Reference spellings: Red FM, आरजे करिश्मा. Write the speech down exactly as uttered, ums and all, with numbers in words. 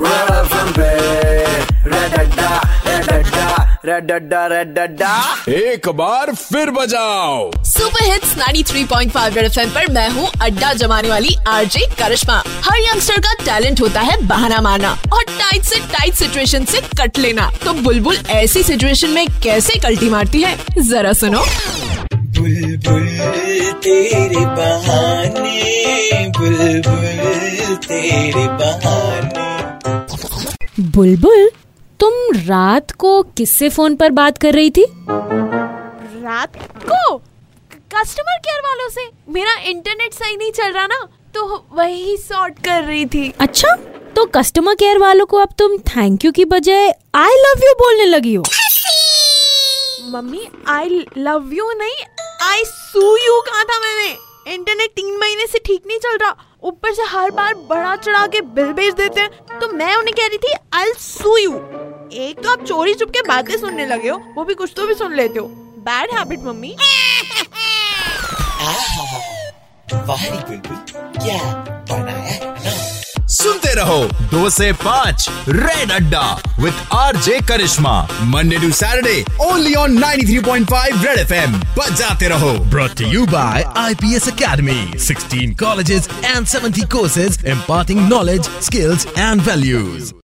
Red F M पे Red अड्डा Red अड्डा Red अड्डा Red अड्डा एक बार फिर बजाओ। सुपर हिट्स तिरानवे पॉइंट पाँच रेड एफएम पर मैं हूँ अड्डा जमाने वाली आरजे करिश्मा। हर यंगस्टर का टैलेंट होता है बहाना मारना और टाइट से टाइट सिचुएशन से कट लेना। तो बुलबुल ऐसी सिचुएशन में कैसे कल्टी मारती है जरा सुनो। बुलबुल तेरे बहाने, बुलबुल तेरे बहाने। बुलबुल, तुम रात को किससे फोन पर बात कर रही थी? रात को कस्टमर केयर वालों से। मेरा इंटरनेट सही नहीं चल रहा ना, तो वही सॉर्ट कर रही थी। अच्छा, तो कस्टमर केयर वालों को अब तुम थैंक यू की बजाय आई लव यू बोलने लगी हो। मम्मी, आई लव यू नहीं, आई सू यू कहा था मैंने। इंटरनेट तीन महीने से ठीक नहीं चल रहा, ऊपर से हर बार बढ़ा चढ़ा के बिल भेज देते हैं। तो मैं उन्हें कह रही थी आई सू यू। एक तो आप चोरी चुपके बातें सुनने लगे हो, वो भी कुछ तो भी सुन लेते हो। Bad habit mummy. क्या बनाया ना? सुनते रहो दो से पाँच रेड अड्डा with आरजे करिश्मा, Monday to Saturday only on तिरानवे पॉइंट पाँच रेड एफएम। बजाते रहो। Brought to you by I P S Academy, sixteen colleges and seventy courses imparting knowledge, skills and values.